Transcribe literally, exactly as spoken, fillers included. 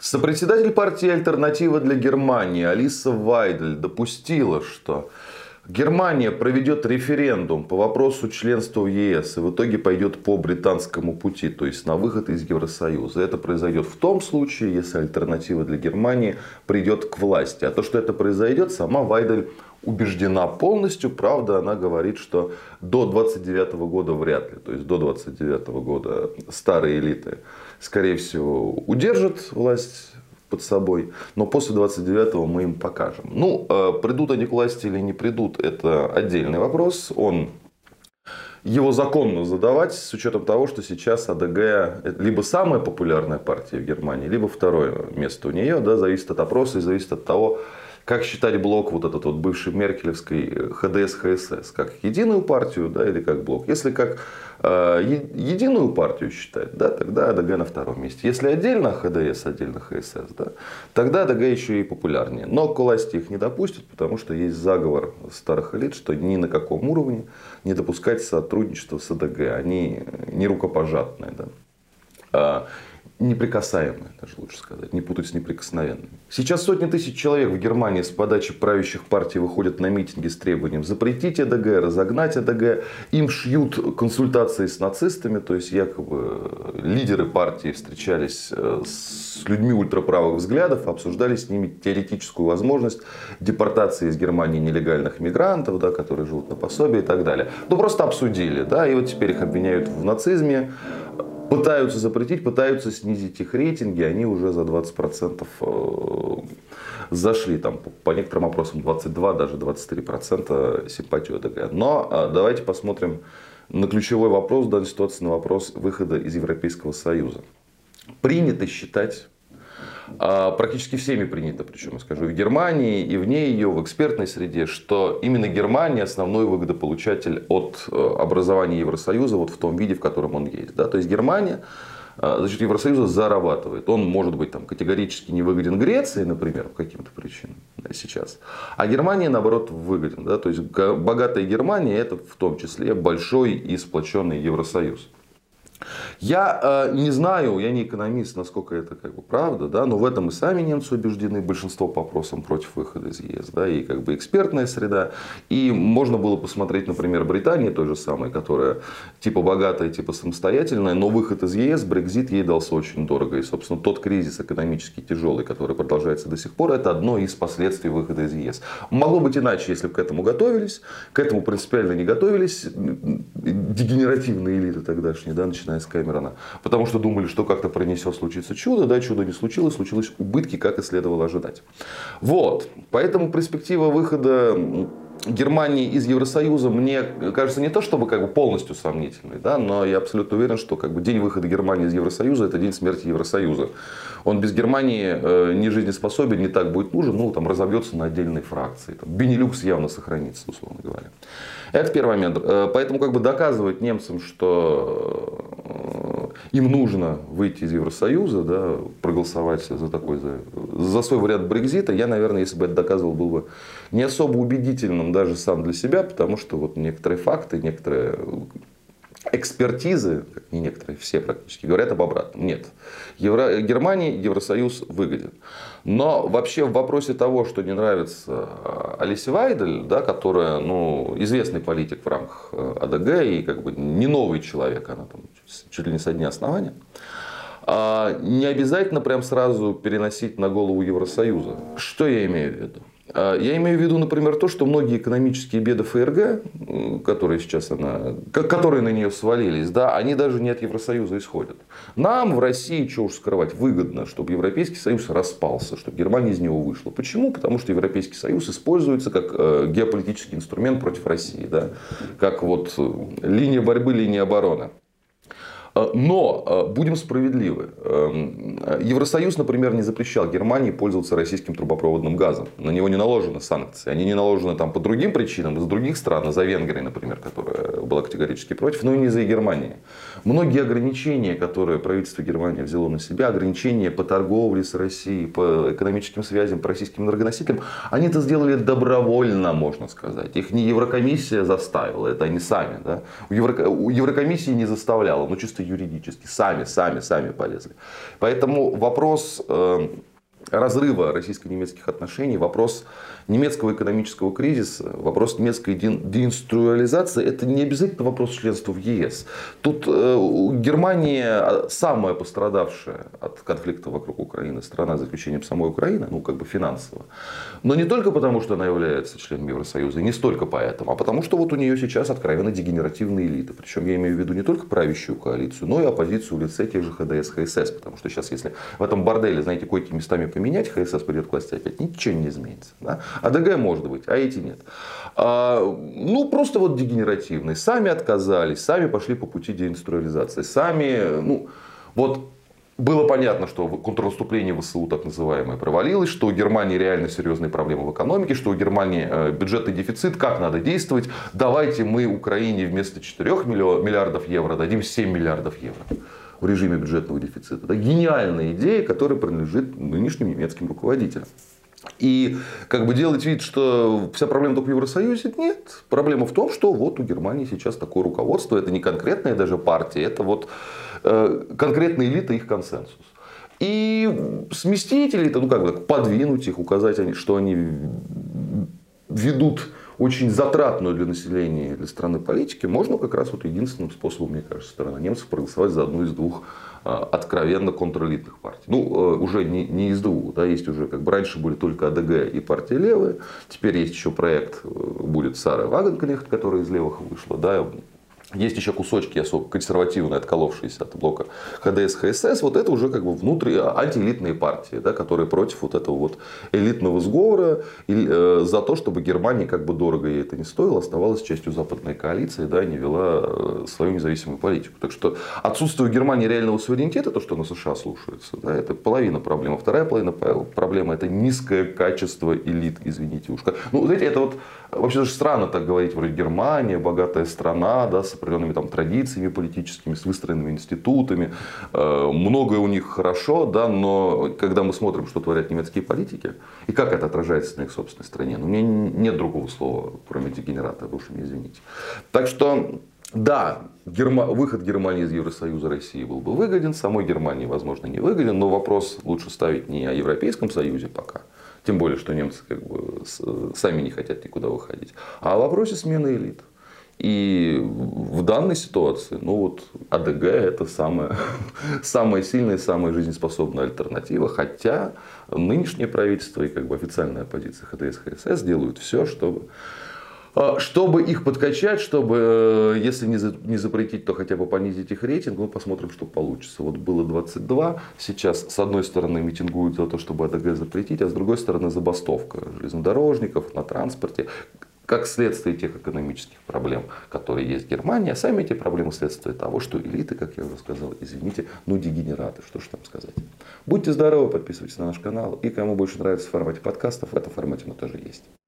Сопредседатель партии «Альтернатива для Германии» Алиса Вайдель допустила, что Германия проведет референдум по вопросу членства в ЕС и в итоге пойдет по британскому пути, то есть на выход из Евросоюза. Это произойдет в том случае, если «Альтернатива для Германии» придет к власти. А то, что это произойдет, сама Вайдель убеждена полностью. Правда, она говорит, что до двадцать девятого года вряд ли. То есть до двадцать девятого года старые элиты, скорее всего, удержат власть под собой, но после двадцать девятого мы им покажем. Ну, придут они к власти или не придут, это отдельный вопрос. Он, его законно задавать с учетом того, что сейчас АДГ либо самая популярная партия в Германии, либо второе место у нее, да, зависит от опроса и зависит от того, как считать блок вот этот вот бывший меркелевский ХДС, ХСС, как единую партию, да, или как блок. Если как э, единую партию считать, да, тогда АДГ на втором месте. Если отдельно ХДС, отдельно ХСС, да, тогда АДГ еще и популярнее. Но к власти их не допустят, потому что есть заговор старых элит, что ни на каком уровне не допускать сотрудничество с АДГ. Они не рукопожатные, да. Неприкасаемые, даже лучше сказать, не путать с неприкосновенными. Сейчас сотни тысяч человек в Германии с подачи правящих партий выходят на митинги с требованием запретить АДГ, разогнать АДГ. Им шьют консультации с нацистами, то есть якобы лидеры партии встречались с людьми ультраправых взглядов, обсуждали с ними теоретическую возможность депортации из Германии нелегальных мигрантов, да, которые живут на пособие и так далее. Ну просто обсудили, да, и вот теперь их обвиняют в нацизме. Пытаются запретить, пытаются снизить их рейтинги, они уже за двадцать процентов зашли, там, по некоторым опросам двадцать два, даже двадцать три процента симпатию АДГ. Но давайте посмотрим на ключевой вопрос в данной ситуации, на вопрос выхода из Европейского Союза. Принято считать, практически всеми принято, причем, я скажу, и в Германии, и вне ее, в экспертной среде, что именно Германия основной выгодополучатель от образования Евросоюза вот в том виде, в котором он есть. Да? То есть Германия за счет Евросоюза зарабатывает. Он может быть там, категорически не выгоден Греции, например, по каким-то причинам, да, сейчас. А Германия, наоборот, выгоден. Да? То есть богатая Германия — это в том числе большой и сплоченный Евросоюз. Я э, не знаю, я не экономист, насколько это как бы правда, да, но в этом и сами немцы убеждены, большинство по опросам против выхода из ЕС, да, и как бы экспертная среда. И можно было посмотреть, например, Британии той же самой, которая типа богатая, типа самостоятельная, но выход из ЕС, Брексит, ей дался очень дорого. И, собственно, тот кризис экономически тяжелый, который продолжается до сих пор, это одно из последствий выхода из ЕС. Могло быть иначе, если бы к этому готовились, к этому принципиально не готовились дегенеративные элиты тогдашние, да, начинают с Кэмерона, потому что думали, что как-то пронесет, случится чудо, да, чудо не случилось, случились убытки, как и следовало ожидать. Вот, поэтому перспектива выхода Германии из Евросоюза мне кажется не то чтобы как бы полностью сомнительной, да, но я абсолютно уверен, что как бы день выхода Германии из Евросоюза — это день смерти Евросоюза. Он без Германии э, не жизнеспособен, не так будет нужен, ну там разобьется на отдельные фракции. Там Бенелюкс явно сохранится, условно говоря. Это первый момент. Поэтому как бы доказывать немцам, что им нужно выйти из Евросоюза, да, проголосовать за такой, за, за свой вариант Брексита, я, наверное, если бы это доказывал, был бы не особо убедительным даже сам для себя, потому что вот некоторые факты, некоторые экспертизы, как не некоторые, все практически говорят об обратном. Нет, Евро... Германии Евросоюз выгоден. Но вообще в вопросе того, что не нравится Алисе Вайдель, да, которая, ну, известный политик в рамках АДГ и как бы не новый человек, она там чуть ли не со дня основания, не обязательно прям сразу переносить на голову Евросоюза. Что я имею в виду? Я имею в виду, например, то, что многие экономические беды ФРГ, которые сейчас она, которые на нее свалились, да, они даже не от Евросоюза исходят. Нам в России, чего уж скрывать, выгодно, чтобы Европейский Союз распался, чтобы Германия из него вышла. Почему? Потому что Европейский Союз используется как геополитический инструмент против России, да, как вот линия борьбы, линия обороны. Но будем справедливы. Евросоюз, например, не запрещал Германии пользоваться российским трубопроводным газом. На него не наложены санкции. Они не наложены там по другим причинам, из других стран, из-за Венгрии, например, которая была категорически против, но и не из-за Германии. Многие ограничения, которые правительство Германии взяло на себя, ограничения по торговле с Россией, по экономическим связям, по российским энергоносителям, они это сделали добровольно, можно сказать. Их не Еврокомиссия заставила, это они сами. Да? У, Евро... у Еврокомиссии не заставляла, но чисто юридически. Сами, сами, сами полезли. Поэтому вопрос э, разрыва российско-немецких отношений, вопрос немецкого экономического кризиса, вопрос немецкой деиндустриализации, это не обязательно вопрос членства в ЕС. Тут э, Германия самая пострадавшая от конфликта вокруг Украины страна, за исключением самой Украины, ну как бы финансово. Но не только потому, что она является членом Евросоюза, и не столько поэтому, а потому, что вот у нее сейчас откровенно дегенеративные элиты. Причем я имею в виду не только правящую коалицию, но и оппозицию в лице тех же ХДС, ХСС. Потому что сейчас, если в этом борделе, знаете, койки местами поменять, ХСС придет к власти опять, ничего не изменится. Да? АДГ может быть, а эти нет. А, ну, просто вот дегенеративные. Сами отказались, сами пошли по пути деиндустриализации. Сами, ну, вот было понятно, что контрнаступление ВСУ, так называемое, провалилось, что у Германии реально серьезные проблемы в экономике, что у Германии бюджетный дефицит, как надо действовать. Давайте мы Украине вместо четырёх миллиардов евро дадим семь миллиардов евро в режиме бюджетного дефицита. Это гениальная идея, которая принадлежит нынешним немецким руководителям. И как бы делать вид, что вся проблема только в Евросоюзе, нет. Проблема в том, что вот у Германии сейчас такое руководство, это не конкретная даже партия, это вот э, конкретная элита, их консенсус. И сместить элиту, ну как бы так, подвинуть их, указать, что они ведут очень затратную для населения, для страны политики, можно как раз вот единственным способом, мне кажется, страна немцев проголосовать за одну из двух откровенно контрэлитных партий. Ну, уже не, не из двух, да, есть уже, как бы раньше были только АДГ и партия левая, теперь есть еще проект, будет Сара Вагенклехт, которая из левых вышла, да, есть еще кусочки особо консервативные, отколовшиеся от блока ХДС, ХСС. Вот это уже как бы внутри антиэлитные партии, да, которые против вот этого вот элитного сговора и, э, за то, чтобы Германия, как бы дорого ей это не стоило, оставалась частью западной коалиции, да, и не вела э, свою независимую политику. Так что отсутствие у Германии реального суверенитета, то, что на США слушается, да, это половина проблемы. Вторая половина проблемы — это низкое качество элит, извините уж. Ну, знаете, это вот вообще даже странно так говорить, вроде Германия, богатая страна, да, с определенными там традициями политическими, с выстроенными институтами. Многое у них хорошо, да, но когда мы смотрим, что творят немецкие политики, и как это отражается на их собственной стране, ну, у меня нет другого слова, кроме дегенерата, вы уж меня извините. Так что, да, Герма... выход Германии из Евросоюза России был бы выгоден, самой Германии, возможно, не выгоден, но вопрос лучше ставить не о Европейском Союзе пока. Тем более, что немцы как бы сами не хотят никуда выходить. А о вопросе смены элит. И в данной ситуации, ну вот, АДГ — это самая, самая сильная, самая жизнеспособная альтернатива. Хотя нынешнее правительство и как бы официальная оппозиция ХДС, ХСС делают все, чтобы, чтобы их подкачать, чтобы, если не, за, не запретить, то хотя бы понизить их рейтинг. Мы посмотрим, что получится. Вот было двадцать два, сейчас с одной стороны митингуют за то, чтобы АДГ запретить, а с другой стороны забастовка железнодорожников на транспорте. Как следствие тех экономических проблем, которые есть в Германии, а сами эти проблемы следствие того, что элиты, как я уже сказал, извините, ну дегенераты, что ж там сказать. Будьте здоровы, подписывайтесь на наш канал, и кому больше нравится в формате подкастов, в этом формате мы тоже есть.